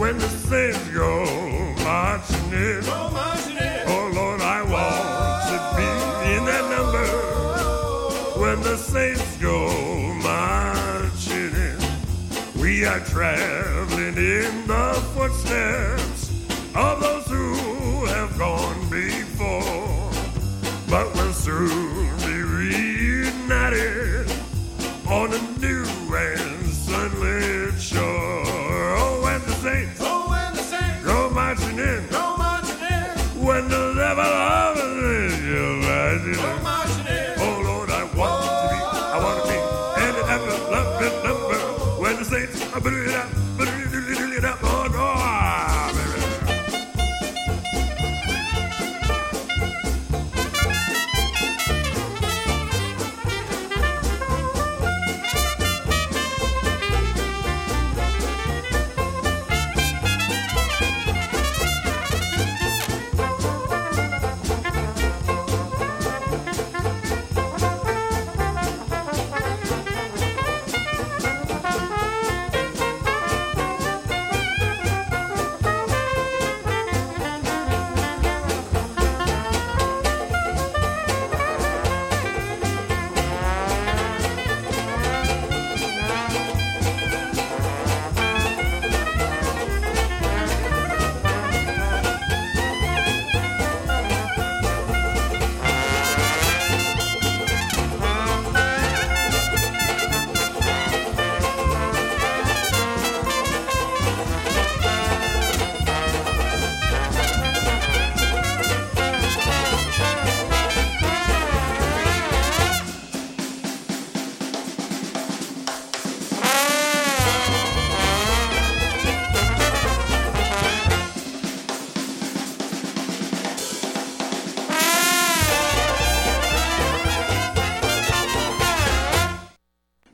When the says go marching in. Go marching in. Oh, Lord, I want to be in that number when the saints go marching in. We are traveling in the footsteps of those who have gone before, but we'll soon be reunited on a new and sunlit shore. Oh, and the saints, oh, and the saints go marching in, when the level of religion rises, go marching in. Oh, Lord, I want to be, and I have a love and number, when the saints are putting it up.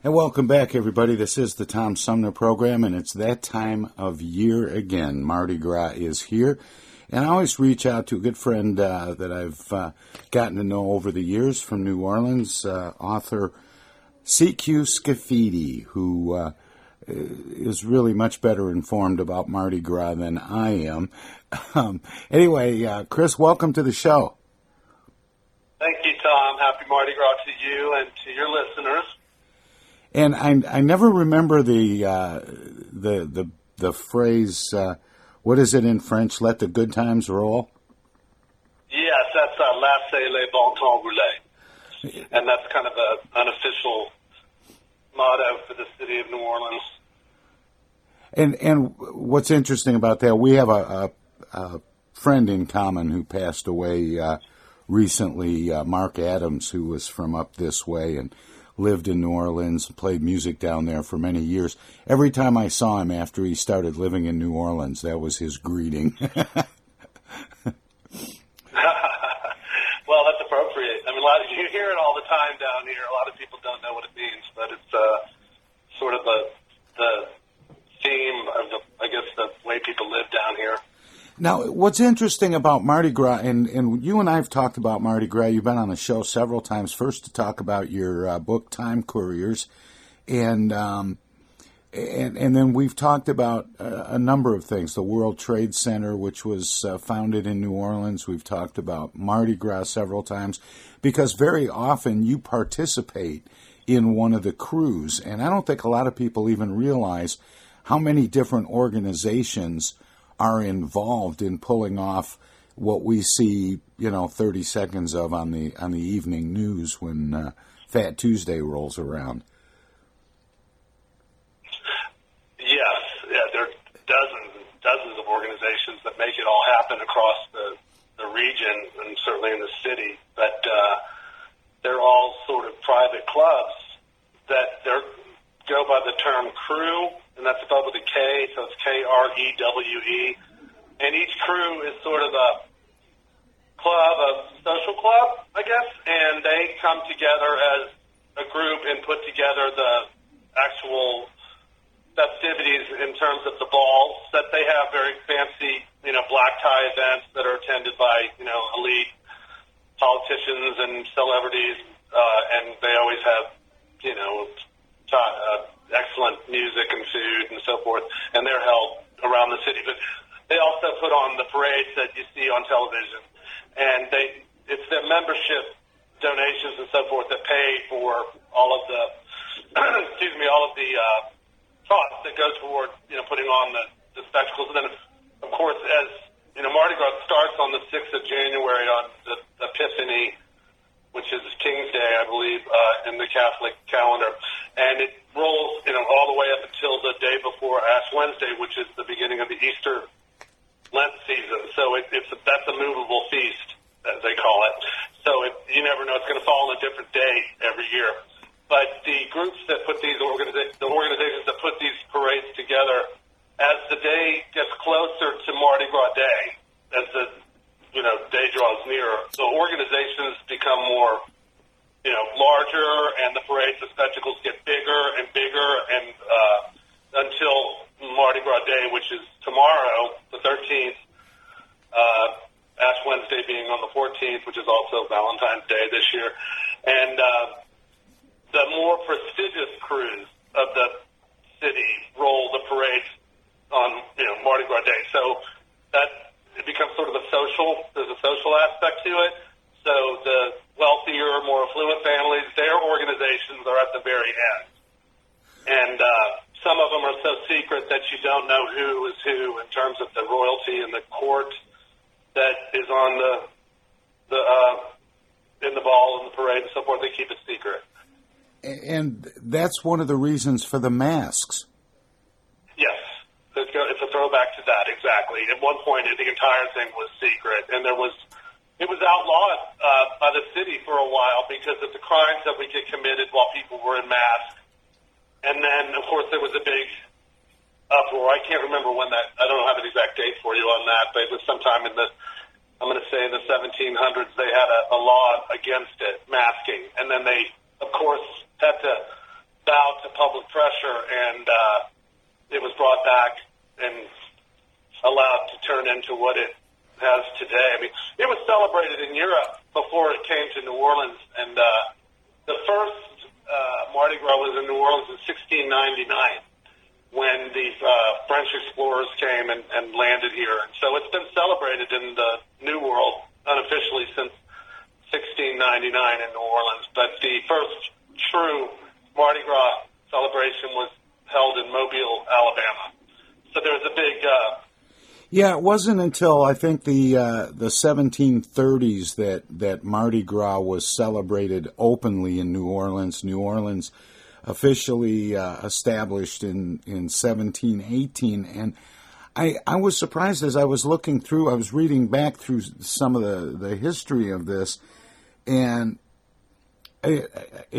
Welcome back, everybody. This is the Tom Sumner program, and it's that time of year again. Mardi Gras is here, and I always reach out to a good friend that I've gotten to know over the years from New Orleans, author C.Q. Scafidi, who is really much better informed about Mardi Gras than I am. Anyway, Chris, welcome to the show. Thank you, Tom. Happy Mardi Gras to you and to your listeners. And I never remember the phrase, what is it in French? Let the good times roll. Yes, that's laissez les bon temps rouler, and that's kind of an unofficial motto for the city of New Orleans. And what's interesting about that, we have a friend in common who passed away recently, Mark Adams, who was from up this way and lived in New Orleans, played music down there for many years. Every time I saw him after he started living in New Orleans, that was his greeting. Well, that's appropriate. I mean, you hear it all the time down here. A lot of people don't know what it means, but it's sort of the theme of, the way people live down here. Now, what's interesting about Mardi Gras, and you and I have talked about Mardi Gras, you've been on the show several times, first to talk about your book, Time Couriers, and then we've talked about a number of things, the World Trade Center, which was founded in New Orleans. We've talked about Mardi Gras several times, because very often you participate in one of the crews, and I don't think a lot of people even realize how many different organizations are involved in pulling off what we see, 30 seconds of on the evening news when Fat Tuesday rolls around. Yes, there are dozens of organizations that make it all happen across the region and certainly in the city, but they're all sort of private clubs that go by the term crew, and that's spelled with a K, so it's K-R-E-W-E. And each crew is sort of a social club, I guess, and they come together as a group and put together the actual festivities in terms of the balls that they have, very fancy, black tie events that are attended by, elite politicians and celebrities, and they always have, excellent music and food and so forth, and they're held around the city. But They also put on the parades that you see on television, and it's their membership donations and so forth that pay for all of the costs that go toward putting on the spectacles. And then, of course, as Mardi Gras starts on the 6th of January on the Epiphany, which is King's Day, I believe, in the Catholic calendar. And it rolls, all the way up until the day before Ash Wednesday, which is the beginning of the Easter Lent season. So that's a movable feast, as they call it. So you never know. It's going to fall on a different day every year. But the groups that put these organizations that put these parades together, as the day gets closer to Mardi Gras Day, as the day draws nearer, the organizations become more, larger, and the parades, the spectacles get bigger and bigger, and until Mardi Gras Day, which is tomorrow, the 13th, Ash Wednesday being on the 14th, which is also Valentine's Day this year. And the more prestigious crews of the city roll the parades on, Mardi Gras Day. So it becomes sort of there's a social aspect to it. So the wealthier, more affluent families, their organizations are at the very end. And some of them are so secret that you don't know who is who in terms of the royalty and the court that is on in the ball and the parade and so forth. They keep it secret. And that's one of the reasons for the masks. Yes. It's a throwback to that, exactly. At one point, the entire thing was secret, and it was outlawed by the city for a while because of the crimes that we get committed while people were in masks. And then, of course, there was a big uproar. I can't remember when that. I don't have an exact date for you on that, but it was sometime in I'm going to say in the 1700s, they had a law against it, masking, and then they, of course, had to bow to public pressure and. It was brought back and allowed to turn into what it has today. I mean, it was celebrated in Europe before it came to New Orleans, and the first Mardi Gras was in New Orleans in 1699 when these French explorers came and landed here. And so it's been celebrated in the New World unofficially since 1699 in New Orleans. But the first true Mardi Gras celebration was held in Mobile, Alabama. So there was a big... it wasn't until, I think, the 1730s that Mardi Gras was celebrated openly in New Orleans. New Orleans officially established in 1718. And I was surprised as I was looking through, I was reading back through some of the history of this, and it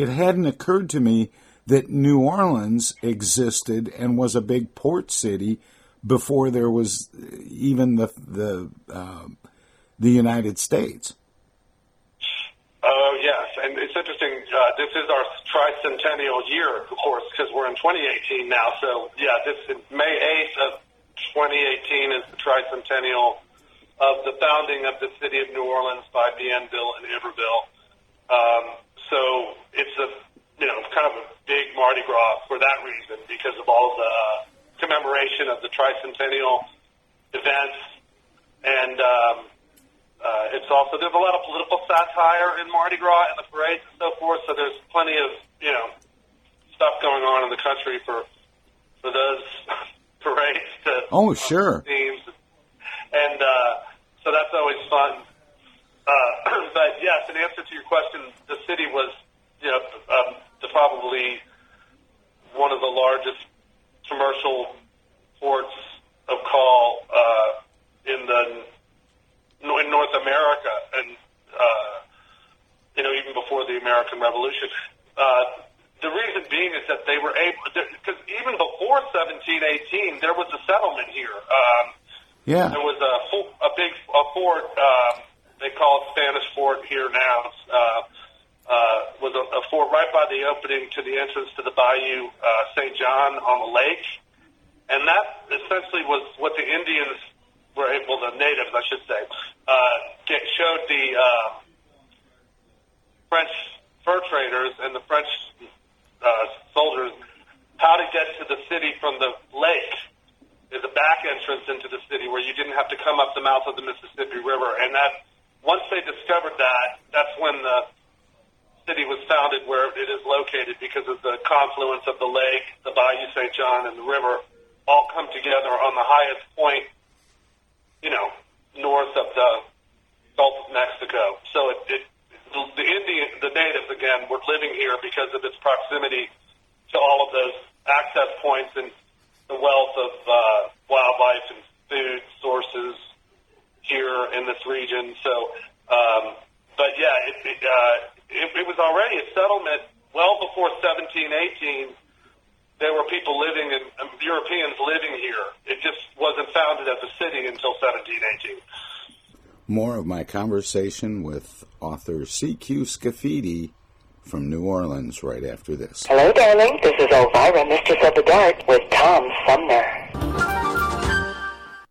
hadn't occurred to me that New Orleans existed and was a big port city before there was even the United States. Oh, yes, and it's interesting. This is our tricentennial year, of course, because we're in 2018 now. So, this May 8th of 2018 is the tricentennial of the founding of the city of New Orleans by Bienville and Iberville. So it's kind of a big Mardi Gras for that reason, because of all the commemoration of the tricentennial events. And it's also, there's a lot of political satire in Mardi Gras and the parades and so forth, so there's plenty of, stuff going on in the country for those parades to... Oh, sure. Themes. And so that's always fun. But, yes, in answer to your question, the city was... probably one of the largest commercial ports of call in North America, and even before the American Revolution. The reason being is that they were able, because even before 1718, there was a settlement here. There was a big fort. They call it Spanish Fort here now. Was a fort right by the opening to the entrance to the bayou St. John on the lake. And that essentially was what the Indians were able, the natives, I should say, showed the French fur traders and the French soldiers how to get to the city from the lake. is a back entrance into the city where you didn't have to come up the mouth of the Mississippi River. And that once they discovered that, that's when the city was founded where it is located, because of the confluence of the lake, the Bayou St. John, and the river all come together on the highest point, you know, north of the Gulf of Mexico. So the Indian, the natives, again, were living here because of its proximity to all of those access points and the wealth of wildlife and food sources here in this region. So, but yeah, it was already a settlement well before 1718. There were people living, and Europeans living here. It just wasn't founded as a city until 1718. More of my conversation with author C.Q. Scafidi from New Orleans right after this. Hello, darling. This is Elvira, Mistress of the Dark, with Tom Sumner.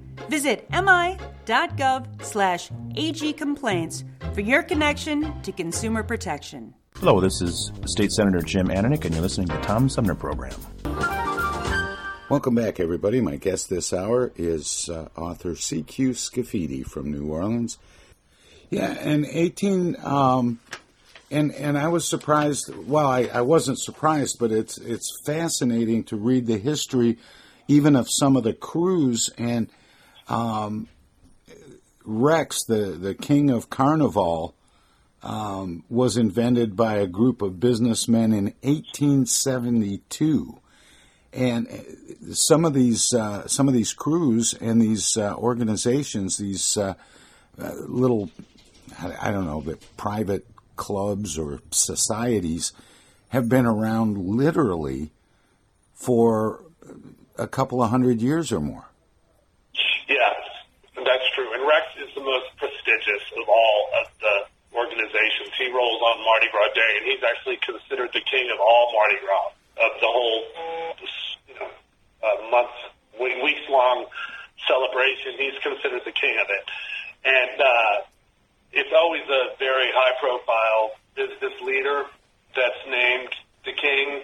Visit mi.gov/agcomplaints for your connection to consumer protection. Hello, this is State Senator Jim Ananik, and you're listening to the Tom Sumner Program. Welcome back, everybody. My guest this hour is author C.Q. Scafidi from New Orleans. Yeah, and I was surprised. Well, I wasn't surprised, but it's fascinating to read the history, even of some of the crews. And Rex, the king of Carnival, was invented by a group of businessmen in 1872. And some of these crews and these organizations, these little, I don't know, but private clubs or societies have been around literally for a couple of hundred years or more. Yes, that's true. And Rex is the most prestigious of all of the organizations. He rolls on Mardi Gras Day, and he's actually considered the king of all Mardi Gras, of the whole weeks-long celebration. He's considered the king of it. And it's always a very high-profile business leader that's named the king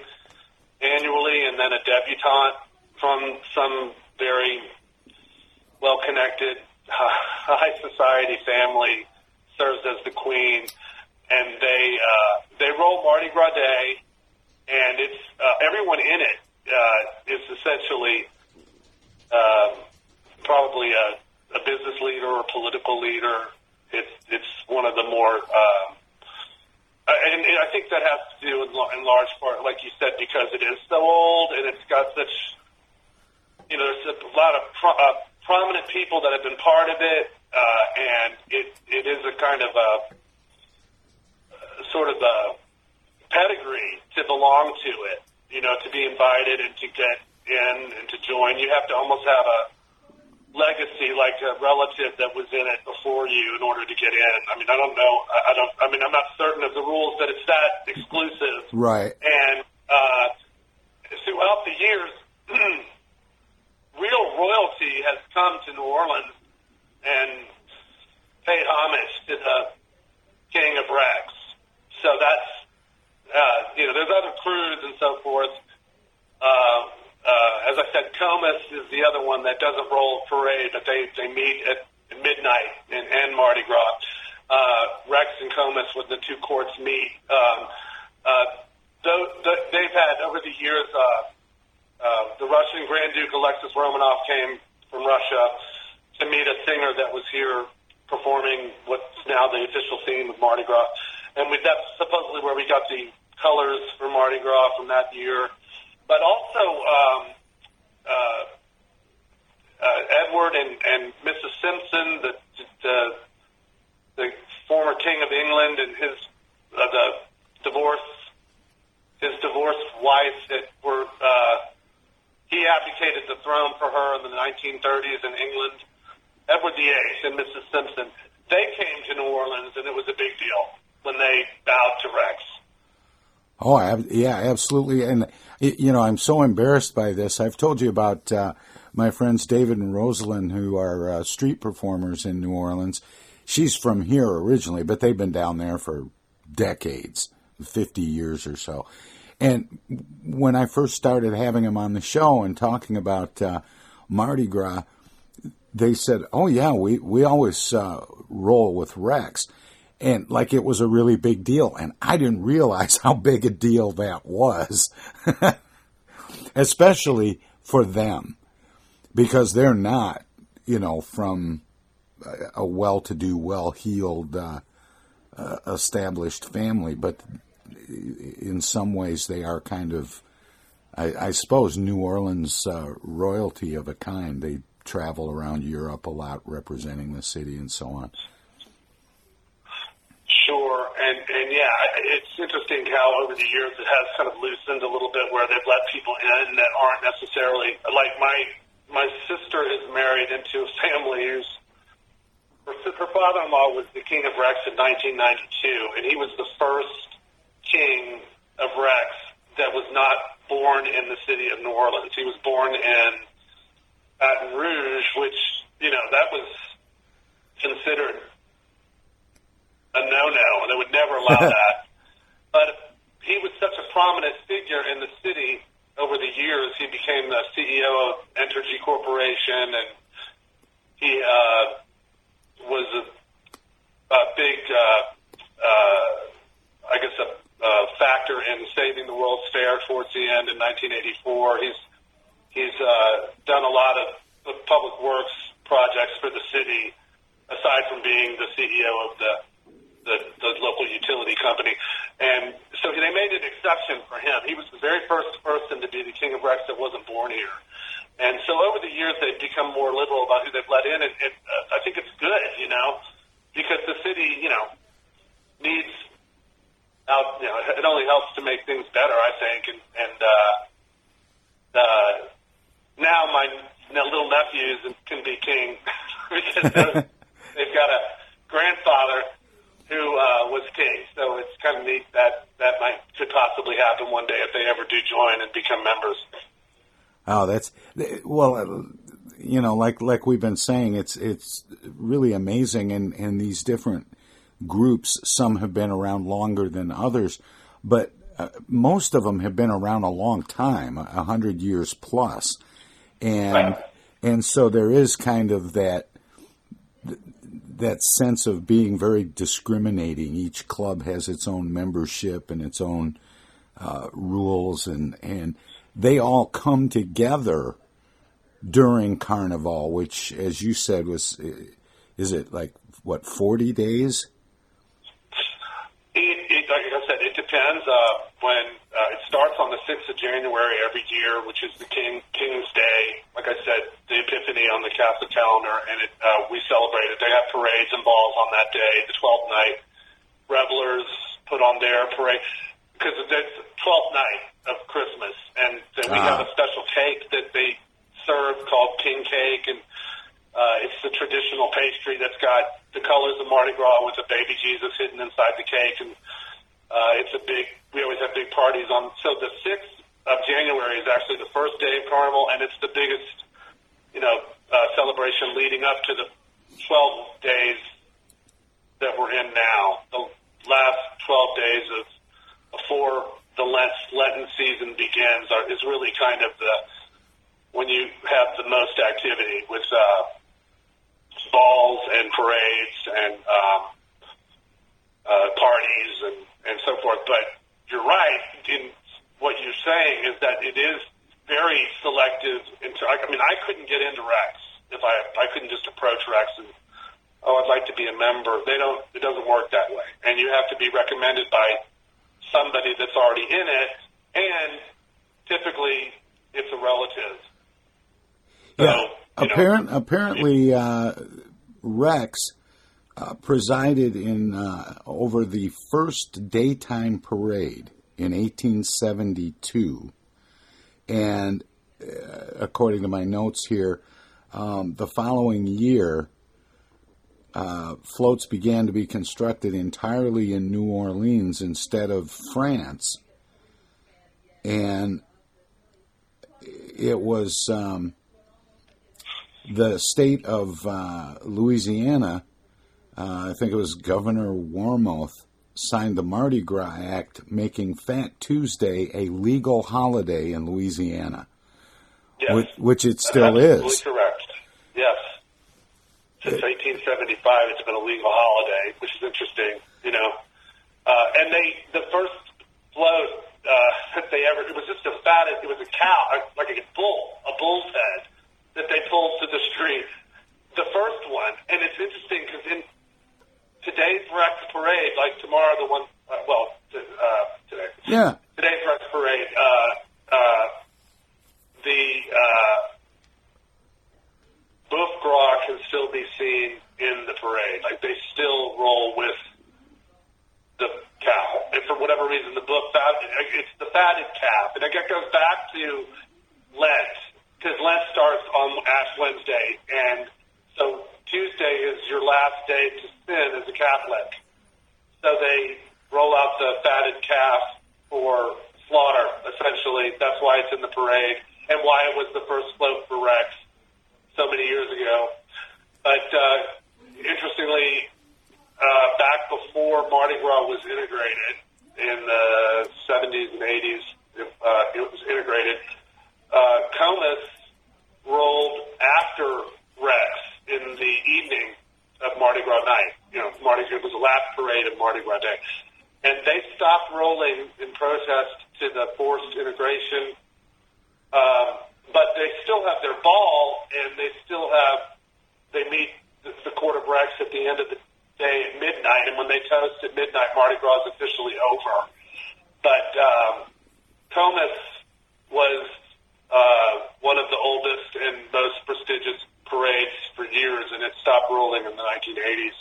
annually, and then a debutante from some very well-connected high society family serves as the queen, and they roll Mardi Gras Day, and it's everyone in it is essentially probably a business leader or political leader. It's one of the more, and I think that has to do in large part, like you said, because it is so old and it's got such, you know, there's a lot of prominent people that have been part of it, and it is a kind of a sort of a pedigree to belong to it, you know, to be invited and to get in and to join. You have to almost have a legacy, like a relative that was in it before you, in order to get in. I mean, I don't know. I'm not certain of the rules that it's that exclusive. Right. And throughout the years, real royalty has come to New Orleans and paid homage to the King of Rex. So that's there's other crews and so forth. As I said, Comus is the other one that doesn't roll parade, but they meet at midnight and Mardi Gras. Rex and Comus, when the two courts meet, they've had over the years. The Russian Grand Duke Alexis Romanov came from Russia to meet a singer that was here performing what's now the official theme of Mardi Gras, and that's supposedly where we got the colors for Mardi Gras from that year. But also, Edward and Mrs. Simpson, the former King of England, and his divorced wife, he abdicated the throne for her in the 1930s in England. Edward VIII and Mrs. Simpson, they came to New Orleans, and it was a big deal when they bowed to Rex. Oh, yeah, absolutely. And, you know, I'm so embarrassed by this. I've told you about my friends David and Rosalind, who are street performers in New Orleans. She's from here originally, but they've been down there for decades, 50 years or so. And when I first started having them on the show and talking about Mardi Gras, they said, oh, yeah, we always roll with Rex. And like it was a really big deal, and I didn't realize how big a deal that was, especially for them, because they're not, you know, from a well-to-do, well-heeled, established family, but in some ways they are kind of, I suppose, New Orleans royalty of a kind. They travel around Europe a lot representing the city and so on. Sure, and yeah, it's interesting how over the years it has kind of loosened a little bit where they've let people in that aren't necessarily, like my sister is married into a family who's, her father-in-law was the King of Rex in 1992, and he was the first King of Rex that was not born in the city of New Orleans. He was born in Baton Rouge, which, you know, that was considered a no-no, and they would never allow that. But he was such a prominent figure in the city over the years. He became the CEO of Entergy Corporation, and he was a big, I guess, a factor in saving the World's Fair towards the end in 1984. He's done a lot of public works projects for the city, aside from being the CEO of the local utility company. And so they made an exception for him. He was the very first person to be the King of Rex that wasn't born here. And so over the years, they've become more liberal about who they've let in, and I think it's good, you know, because the city, you know, needs out, you know, it only helps to make things better, I think. And now my little nephews can be king because they've got a grandfather who was king, so it's kind of neat that might could possibly happen one day if they ever do join and become members. Oh, that's well, you know, like we've been saying, it's really amazing, and these different groups. Some have been around longer than others, but most of them have been around a long time, 100 years plus, and right. And so there is kind of that sense of being very discriminating. Each club has its own membership and its own rules, and they all come together during Carnival, which, as you said, is it like, what, 40 days? Like I said, it depends. When it starts on the 6th of January every year, which is the King's Day. Like I said, the Epiphany on the Catholic calendar, and we celebrate it. They have parades and balls on that day. The 12th night, revelers put on their parade because it's the 12th night of Christmas, and then we have a special cake that they serve called King Cake, and it's the traditional pastry that's got the colors of Mardi Gras with the baby Jesus hidden inside the cake, and it's a big. We always have big parties on. So the 6th of January is actually the first day of Carnival, and it's the biggest, you know, celebration leading up to the 12 days that we're in now. The last 12 days of before the Lenten season begins is really kind of the when you have the most activity with. Balls and parades and parties and so forth. But you're right in what you're saying is that it is very selective. I mean, I couldn't get into Rex if I couldn't just approach Rex and I'd like to be a member. It doesn't work that way. And you have to be recommended by somebody that's already in it. And typically, it's a relative. So, yeah. Apparently, Rex presided in over the first daytime parade in 1872, and according to my notes here, the following year, floats began to be constructed entirely in New Orleans instead of France, and it was. The state of Louisiana, I think it was Governor Warmoth, signed the Mardi Gras Act, making Fat Tuesday a legal holiday in Louisiana, yes. which it still is. Correct. Yes. Since 1875, it's been a legal holiday, which is interesting, you know. And the first float that they ever, it was just it was a cow, like a bull, a bull's head. That they pulled to the street, the first one, and it's interesting because in today's Rex Parade, like tomorrow, the one, today, yeah, today's Rex Parade, the Boeuf Gras can still be seen in the parade, like they still roll with the cow, and for whatever reason, it's the fatted calf, and I guess it goes back to Lent. Because Lent starts on Ash Wednesday, and so Tuesday is your last day to sin as a Catholic. So they roll out the fatted calf for slaughter, essentially. That's why it's in the parade, and why it was the first float for Rex so many years ago. But interestingly, back before Mardi Gras was integrated in the 70s and 80s, it was integrated. Comus rolled after Rex in the evening of Mardi Gras night. You know, it was a last parade of Mardi Gras Day. And they stopped rolling in protest to the forced integration. But they still have their ball, and they meet the Court of Rex at the end of the day at midnight. And when they toast at midnight, Mardi Gras is officially over. But Comus was one of the oldest and most prestigious parades for years, and it stopped rolling in the 1980s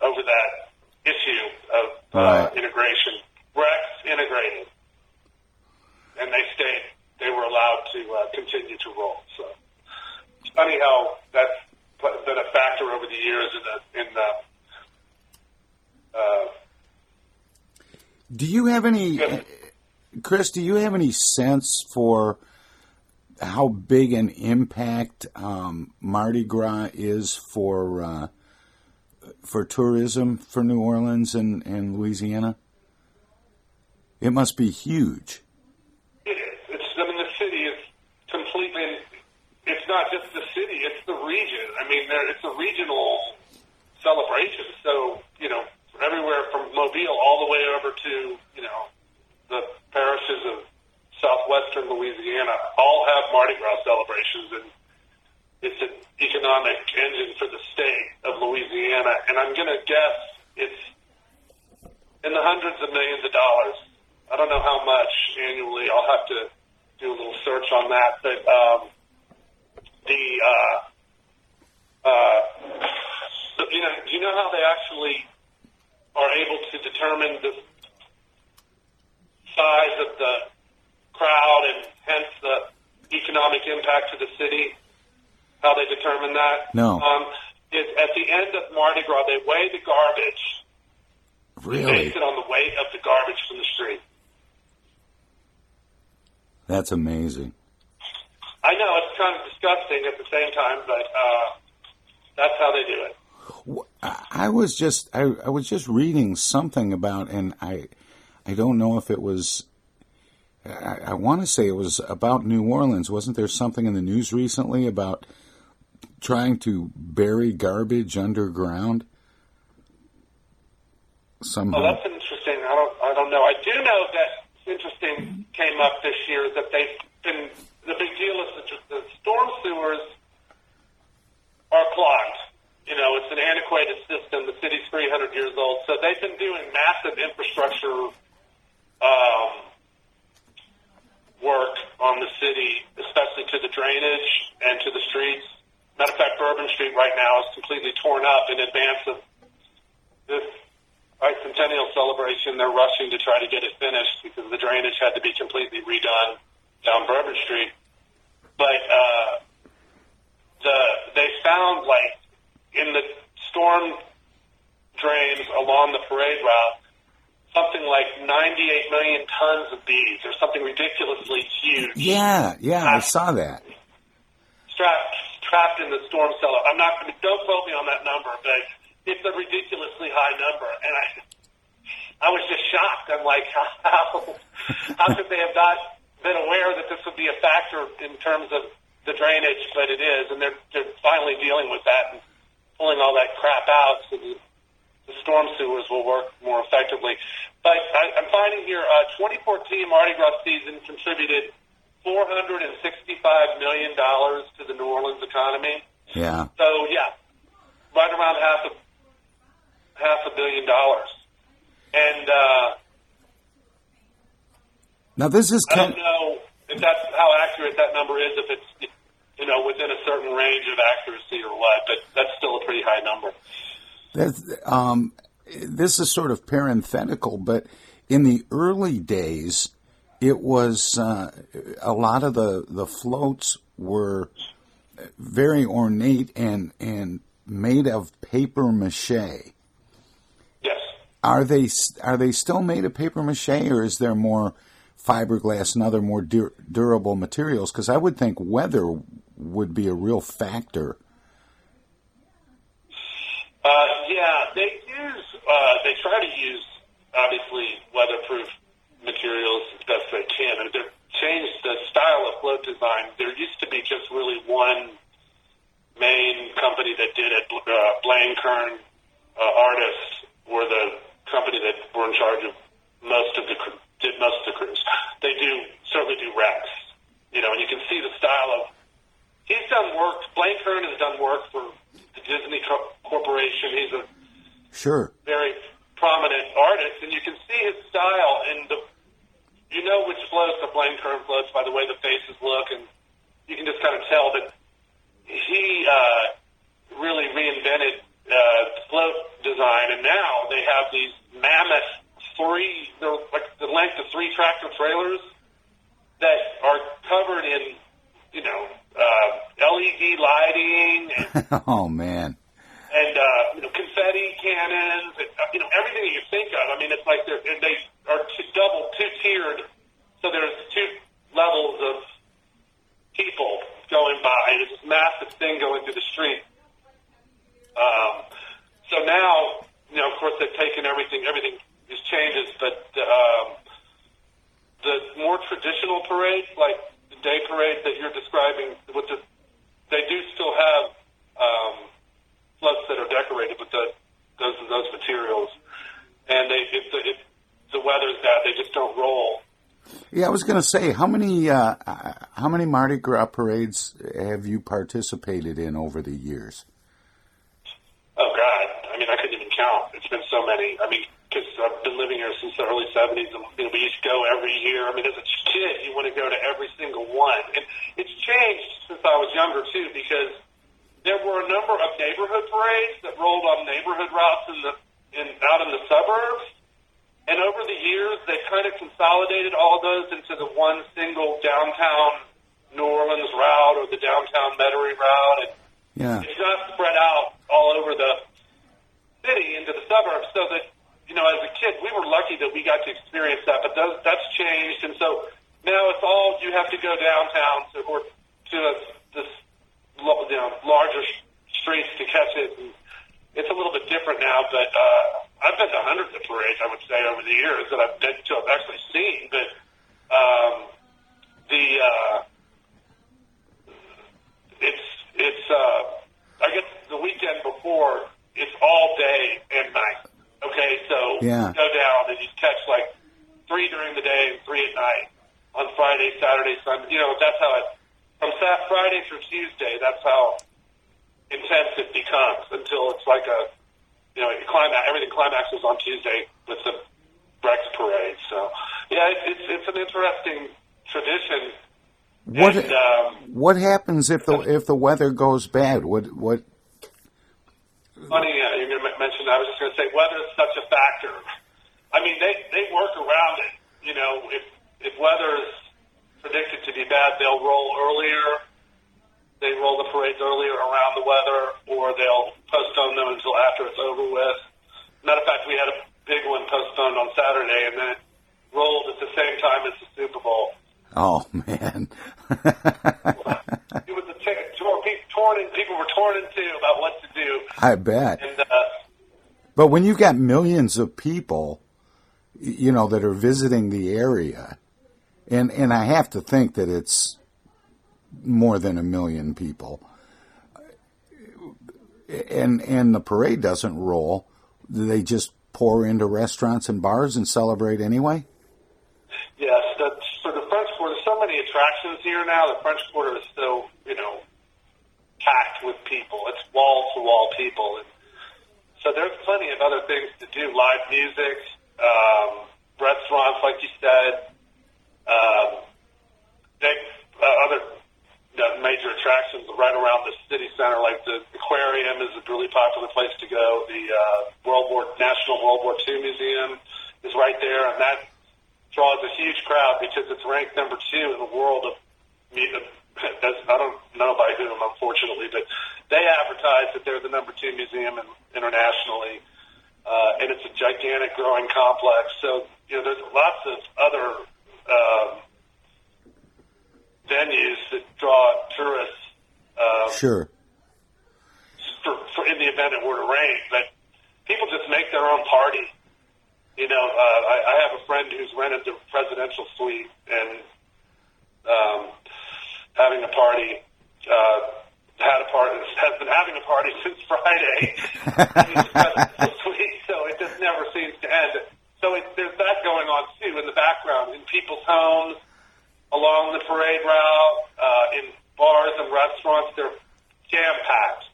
over that issue of integration. Rex integrated, and they stayed. They were allowed to continue to roll. So it's funny how that's been a factor over the years in the Do you have any, Chris? Do you have any sense for how big an impact Mardi Gras is for tourism for New Orleans and Louisiana? It must be huge. It is. The city is completely. It's not just the city; it's the region. I mean, it's a regional celebration. So you know, everywhere from Mobile all the way over to the parishes of southwestern Louisiana all have Mardi Gras celebrations, and it's an economic engine for the state of Louisiana. And I'm going to guess it's in the hundreds of millions of dollars. I don't know how much annually. I'll have to do a little search on that. But do you know how they actually are able to determine the size of the crowd and hence the economic impact to the city, how they determine that? No. Is at the end of Mardi Gras, they weigh the garbage. Really? They base it on the weight of the garbage from the street. That's amazing. I know, it's kind of disgusting at the same time, but that's how they do it. I was just reading something about, and I don't know if it was... I want to say it was about New Orleans. Wasn't there something in the news recently about trying to bury garbage underground? Somehow. Oh, that's interesting. I don't know. I do know that interesting came up this year that they've been. The big deal is that the storm sewers are clogged. You know, it's an antiquated system. The city's 300 years old, so they've been doing massive infrastructure. Work on the city, especially to the drainage and to the streets. Matter of fact, Bourbon Street right now is completely torn up in advance of this bicentennial celebration. They're rushing to try to get it finished because the drainage had to be completely redone down Bourbon Street. But they found, like, in the storm drains along the parade route, something like 98 million tons of bees or something ridiculously huge. Yeah, I saw that. Trapped in the storm cellar. Don't quote me on that number, but it's a ridiculously high number. And I was just shocked. I'm like, how could they have not been aware that this would be a factor in terms of the drainage? But it is, and they're finally dealing with that and pulling all that crap out so that the storm sewers will work more effectively. But I'm finding here, 2014 Mardi Gras season contributed $465 million to the New Orleans economy. Yeah. So right around half a billion dollars. And now this is I don't know if that's how accurate that number is, if it's within a certain range of accuracy or what, but that's still a pretty high number. This is sort of parenthetical, but in the early days, it was a lot of the floats were very ornate and made of paper mache. Yes. Are they still made of paper mache, or is there more fiberglass and other more durable materials? Because I would think weather would be a real factor. They use try to use, obviously, weatherproof materials as best they can. And they've changed the style of float design. There used to be just really one main company that did it. Blaine Kern artists were the company that were in charge of most of the crews. They certainly do Rex. You know, and you can see the style of, he's done work, Blaine Kern has done work for the Disney Corporation. He's a very prominent artist, and you can see his style, and you know which floats are Blaine Kern floats by the way the faces look, and you can just kind of tell that he really reinvented float design, and now they have these mammoth they're like the length of three tractor trailers that are covered in, you know, LED lighting. And, oh, man. And, you know, confetti cannons, and, you know, everything that you think of. I mean, it's like they are double, two-tiered, so there's two levels of people going by. And it's this massive thing going through the street. So now, you know, of course, they've taken everything is changes, but the more traditional parades, like the day parade that you're describing, with they do still have floats that are decorated with those materials, and if the weather's bad, they just don't roll. Yeah, I was going to say, how many Mardi Gras parades have you participated in over the years? Oh God, I mean, I couldn't even count. It's been so many. I mean, because I've been living here since the early 70s, and you know, we used to go every year. I mean, as a kid, you want to go to every single one. And it's changed since I was younger, too, because there were a number of neighborhood parades that rolled on neighborhood routes out in the suburbs. And over the years, they kind of consolidated all those into the one single downtown New Orleans route or the downtown Metairie route. And it's not spread out all over the city into the suburbs, so that, you know, as a kid, we were lucky that we got to experience that, but that's changed, and so now it's all, you have to go downtown to larger streets to catch it, and it's a little bit different now, but I've been to hundreds of parades, I would say, over the years that I've been to, I've actually seen, but I guess the weekend before, it's all day and night. Okay, so you go down and you catch like three during the day and three at night on Friday, Saturday, Sunday. You know, that's how it, from Friday through Tuesday, that's how intense it becomes until it's like everything climaxes on Tuesday with the Rex parade. So, yeah, it's an interesting tradition. What happens if the weather goes bad? What? Funny, you're going to mention that. I was just going to say, weather is such a factor. I mean, they work around it. You know, if weather is predicted to be bad, they'll roll earlier. They roll the parades earlier around the weather, or they'll postpone them until after it's over with. Matter of fact, we had a big one postponed on Saturday, and then it rolled at the same time as the Super Bowl. Oh, man. It was a people were torn in two about what to do. I bet. And, but when you've got millions of people, you know, that are visiting the area, and I have to think that it's more than 1 million people, and the parade doesn't roll, they just pour into restaurants and bars and celebrate anyway? Yes, that's for the French Quarter. So many attractions here now. The French Quarter is so, you know, packed with people. It's wall-to-wall people. And so there's plenty of other things to do. Live music, restaurants, like you said. Other major attractions right around the city center, like the aquarium is a really popular place to go. The National World War II Museum is right there, and that draws a huge crowd because it's ranked number 2 in the world of music. I don't know by whom, unfortunately, but they advertise that they're the number 2 museum internationally, and it's a gigantic growing complex. So, you know, there's lots of other venues that draw tourists for in the event it were to rain, but people just make their own party. you know, I have a friend who's rented the presidential suite and having a party. Has been having a party since Friday. So it just never seems to end. So there's that going on too in the background, in people's homes, along the parade route, in bars and restaurants. They're jam packed.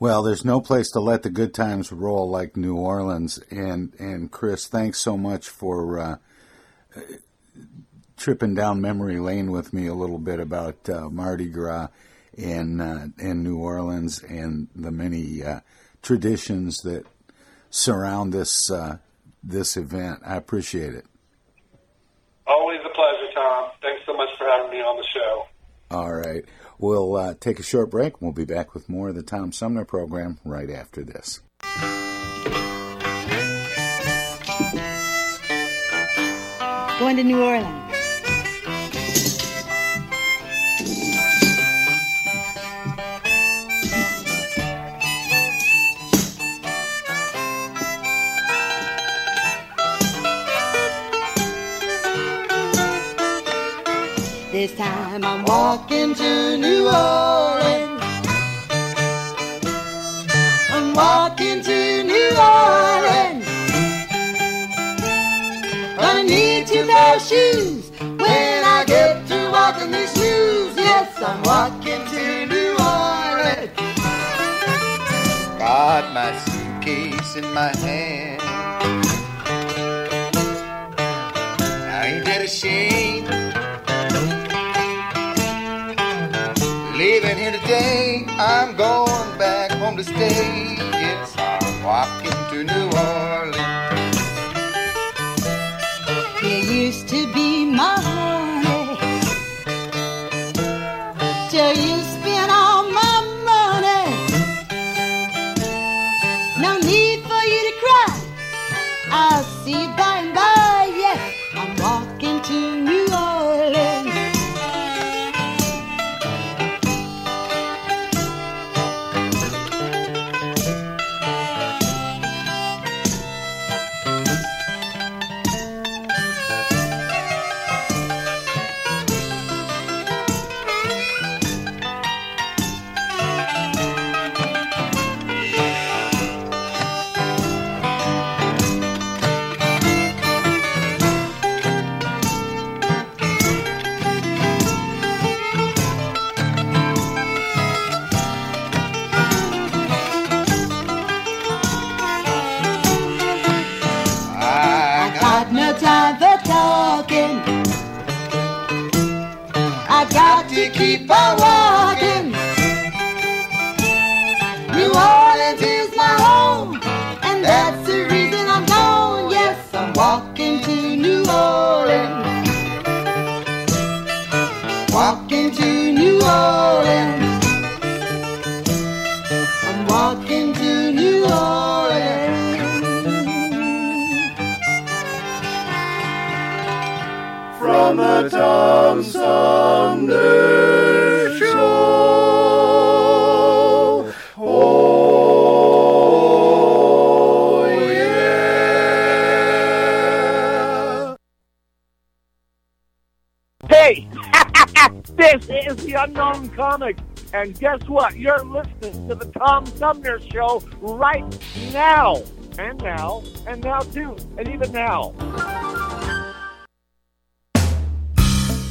Well, there's no place to let the good times roll like New Orleans. And Chris, thanks so much for tripping down memory lane with me a little bit about Mardi Gras in New Orleans and the many traditions that surround this this event. I appreciate it. Always a pleasure, Tom. Thanks so much for having me on the show. All right. We'll take a short break. We'll be back with more of the Tom Sumner program right after this. Going to New Orleans. This time I'm walking to New Orleans. I'm walking to New Orleans. I need to wear shoes when I get to walking these shoes. Yes, I'm walking to New Orleans. Got my suitcase in my hand. Now ain't that a shame? Leaving here today, I'm going back home to stay. Yes, I'm walking to New Orleans. You used to be my honey, till you spent all my money. No need for you to cry, I'll see you by and by. Yes, I'm walking to New Orleans. Keep on walking. New Orleans is my home, and that's the reason I'm gone. Yes, I'm walking to New Orleans. Walking to New Orleans. I'm walking to New Orleans. From the Tom Sumner. This is the Unknown Comic, and guess what? You're listening to the Tom Sumner Show right now, and now, and now too, and even now.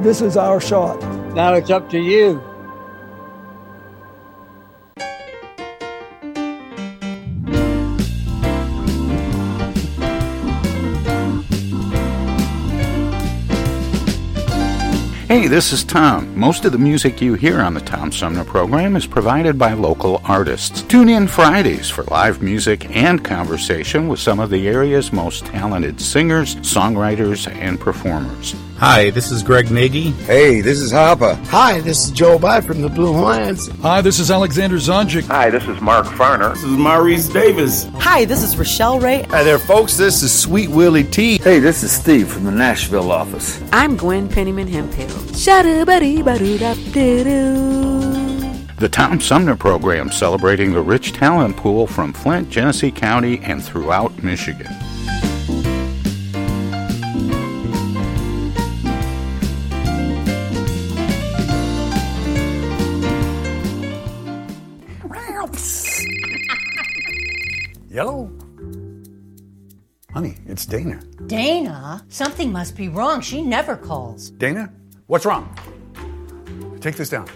This is our shot. Now it's up to you. Hey, this is Tom. Most of the music you hear on the Tom Sumner program is provided by local artists. Tune in Fridays for live music and conversation with some of the area's most talented singers, songwriters, and performers. Hi, this is Greg Nagy. Hey, this is Hopper. Hi, this is Joe By from the Blue Lions. Hi, this is Alexander Zonjic. Hi, this is Mark Farner. This is Maurice Davis. Hi, this is Rochelle Ray. Hi there, folks. This is Sweet Willie T. Hey, this is Steve from the Nashville office. I'm Gwen Pennyman Hemphill. The Tom Sumner program, celebrating the rich talent pool from Flint, Genesee County, and throughout Michigan. Hello? Honey, it's Dana. Dana? Something must be wrong. She never calls. Dana, what's wrong? Take this down.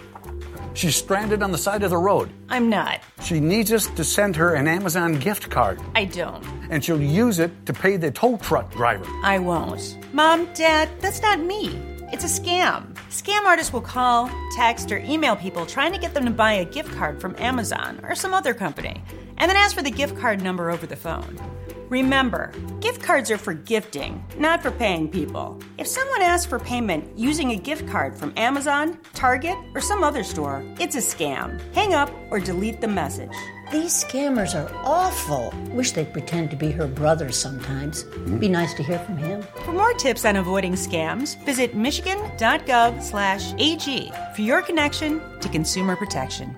She's stranded on the side of the road. I'm not. She needs us to send her an Amazon gift card. I don't. And she'll use it to pay the tow truck driver. I won't. Mom, Dad, that's not me. It's a scam. Scam artists will call, text, or email people trying to get them to buy a gift card from Amazon or some other company, and then ask for the gift card number over the phone. Remember, gift cards are for gifting, not for paying people. If someone asks for payment using a gift card from Amazon, Target, or some other store, it's a scam. Hang up or delete the message. These scammers are awful. Wish they'd pretend to be her brother sometimes. Be nice to hear from him. For more tips on avoiding scams, visit michigan.gov/AG for your connection to consumer protection.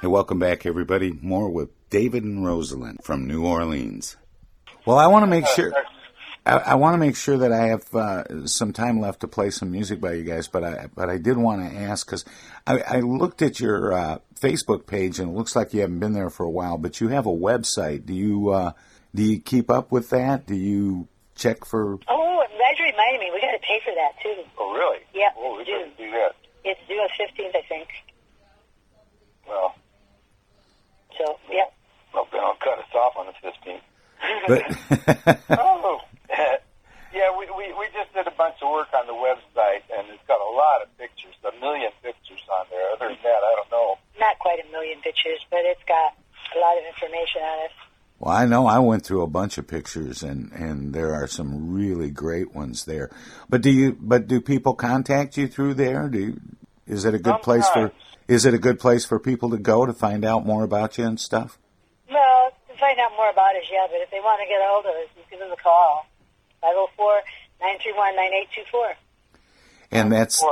Hey, welcome back, everybody. More with David and Rosalind from New Orleans. Well, I want to make sure that I have some time left to play some music by you guys, but I did want to ask, because I looked at your Facebook page, and it looks like you haven't been there for a while, but you have a website. Do you keep up with that? Do you check for... Oh, I'm glad you reminded me. We got to pay for that, too. Oh, really? Yeah, we do. Do that. It's due on 15th, I think. Well... So, yeah. Well, they'll cut us off on the 15th. But oh, yeah, we just did a bunch of work on the website, and it's got a lot of pictures, 1 million pictures on there. Other than that, I don't know. Not quite 1 million pictures, but it's got a lot of information on it. Well, I know I went through a bunch of pictures, and there are some really great ones there. But do people contact you through there? Is it a good place for? Is it a good place for people to go to find out more about you and stuff? Well, to find find out more about us yet, but if they want to get a hold of us, you give them a call. 504-931-9824. And that's... 931-9824.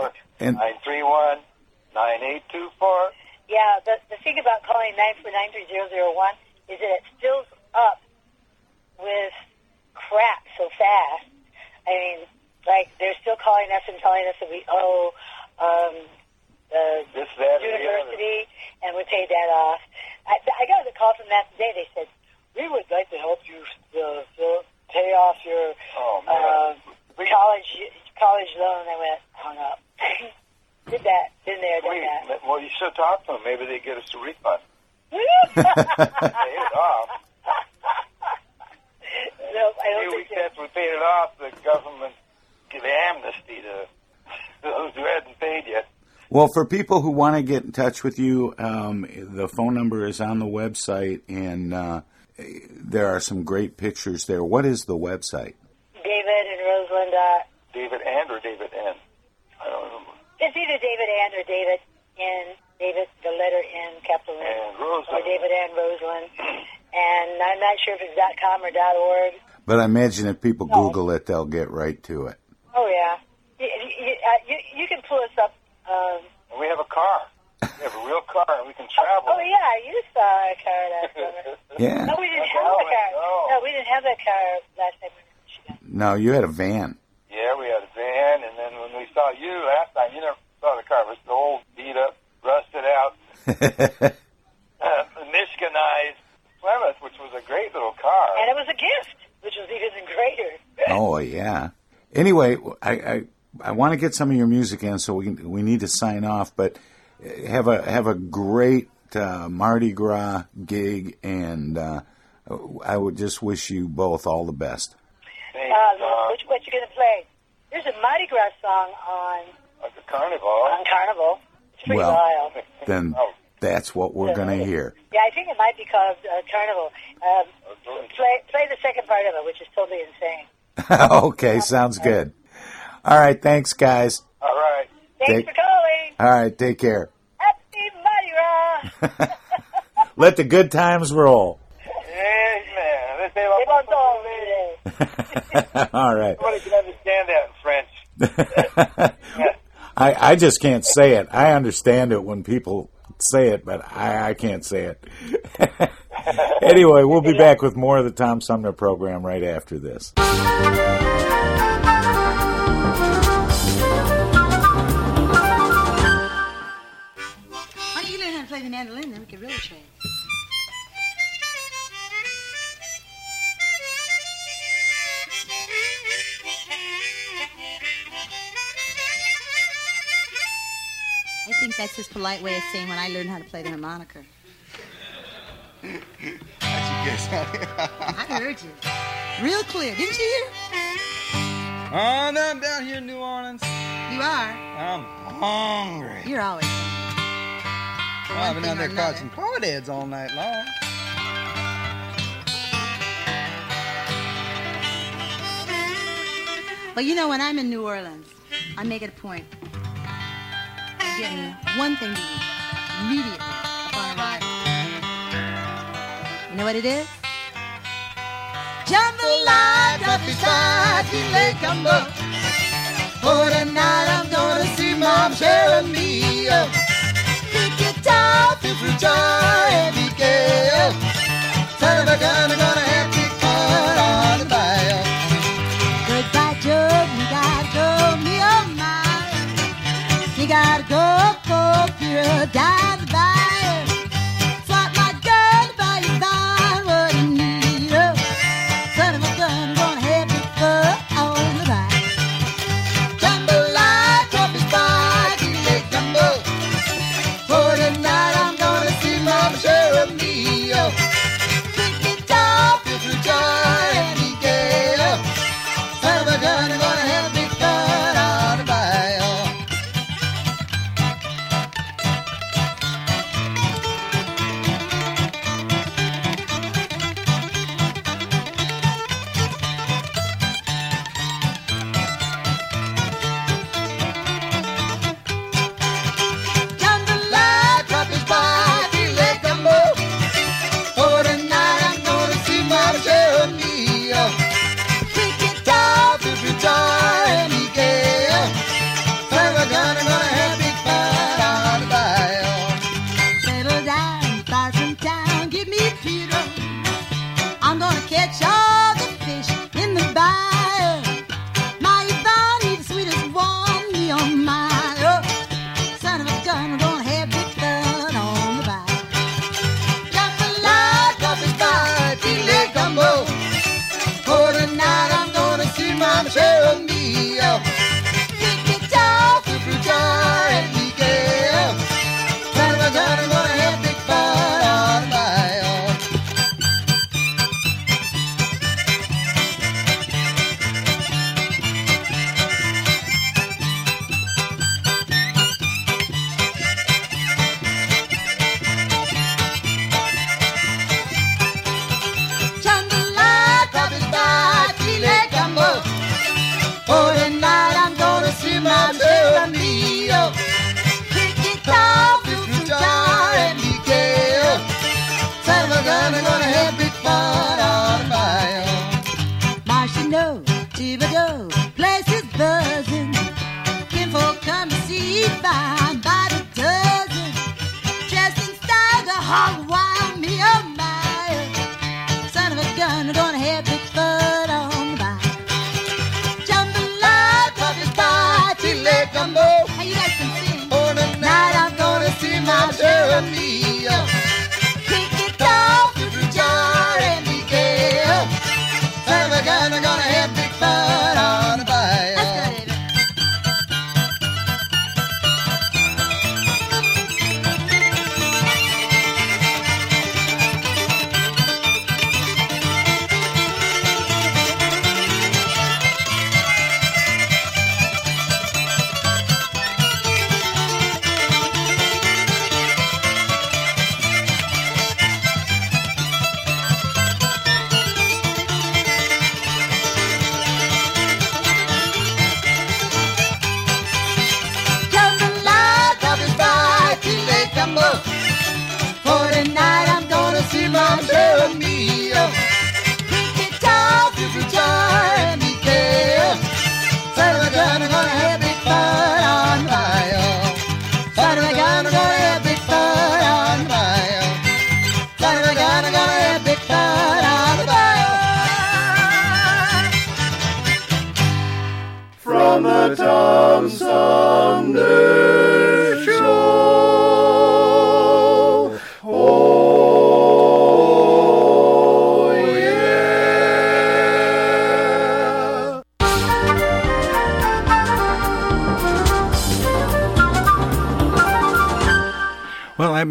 Yeah, the thing about calling 949-3001 is that it fills up with crap so fast. I mean, like, they're still calling us and telling us that we owe the university, and we paid that off. I got a call from that today. They said, we would like to help you pay off your college loan. I went, hung up. Did that, been there, did that. Well, you should talk to them. Maybe they get us a refund. Paid it off. No, I don't think so. After we paid it off, the government gave amnesty to those who hadn't paid yet. Well, for people who want to get in touch with you, the phone number is on the website, and there are some great pictures there. What is the website? David and Rosalind. David and or David N? I don't remember. It's either David and or David N, David, the letter N, capital N, or David and Rosalind. And I'm not sure if it's .com or .org. But I imagine if people Google it, they'll get right to it. Oh, yeah. You can pull us up. We have a car. We have a real car, and we can travel. Oh, yeah, you saw a car last summer. Yeah. No, we didn't have a car. No, we didn't have that car last time we were in Michigan. No, you had a van. Yeah, we had a van, and then when we saw you last time, you never saw the car. It was an old, beat up, rusted out, Michiganized Plymouth, which was a great little car. And it was a gift, which was even greater. Oh, yeah. Anyway, I want to get some of your music in, so we need to sign off. But have a great Mardi Gras gig, and I would just wish you both all the best. What you gonna play? There's a Mardi Gras song on Carnival. It's pretty wild. Then that's what we're gonna hear. Yeah, I think it might be called Carnival. Play the second part of it, which is totally insane. Okay, sounds good. All right, thanks, guys. All right. Thanks for calling. All right, take care. Happy Mardi Gras. Let the good times roll. Amen. All right. Nobody can understand that in French. I just can't say it. I understand it when people say it, but I can't say it. Anyway, we'll be back with more of the Tom Sumner program right after this. The mandolin, then we could really trade. I think that's his polite way of saying when I learned how to play the harmonica. How'd you guess? I heard you. Real clear. Didn't you hear? Oh, no, I'm down here in New Orleans. You are? I'm hungry. You're always hungry. Well, I've been out there causing parties all night long. Well, you know, when I'm in New Orleans, I make it a point of getting one thing to eat immediately upon arrival. You know what it is? Jambalaya, filet gumbo. For tonight, I'm gonna see my belle amie. Goodbye, Joe, you gotta go, me oh my. You gotta go, you're down the bayou. Swap my gun, buy you find what you need. Son of a gun, gonna have me for on the bayou. Jambalaya, coffee, spaghetti, gumbo. For tonight I'm gonna see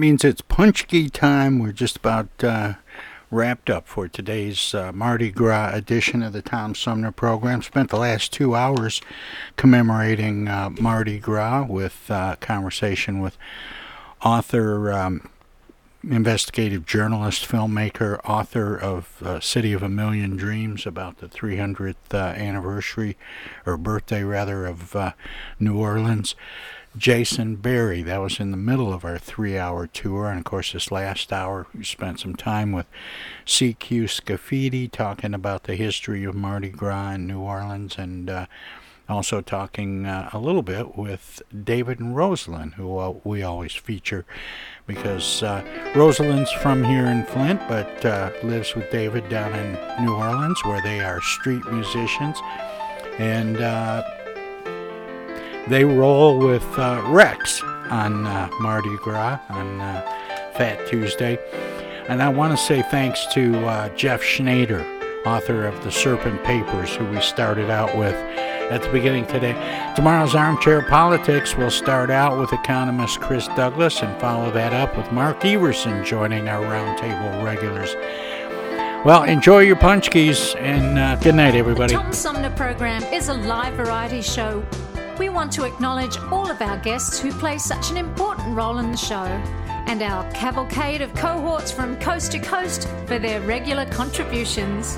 means it's Punchki time. We're just about wrapped up for today's Mardi Gras edition of the Tom Sumner program. Spent the last 2 hours commemorating Mardi Gras with conversation with author, investigative journalist, filmmaker, author of City of a Million Dreams about the 300th anniversary, or birthday rather, of New Orleans. Jason Berry. That was in the middle of our 3 hour tour, and of course this last hour we spent some time with C.Q. Scafidi talking about the history of Mardi Gras in New Orleans, and also talking a little bit with David and Rosalind, who we always feature because Rosalind's from here in Flint but lives with David down in New Orleans, where they are street musicians, and they roll with Rex on Mardi Gras on Fat Tuesday. And I want to say thanks to Jeff Schneider, author of The Serpent Papers, who we started out with at the beginning today. Tomorrow's Armchair Politics will start out with economist Chris Douglas and follow that up with Mark Everson joining our roundtable regulars. Well, enjoy your punchkis, and good night, everybody. The Tom Sumner Program is a live variety show. We want to acknowledge all of our guests who play such an important role in the show, and our cavalcade of cohorts from coast to coast for their regular contributions.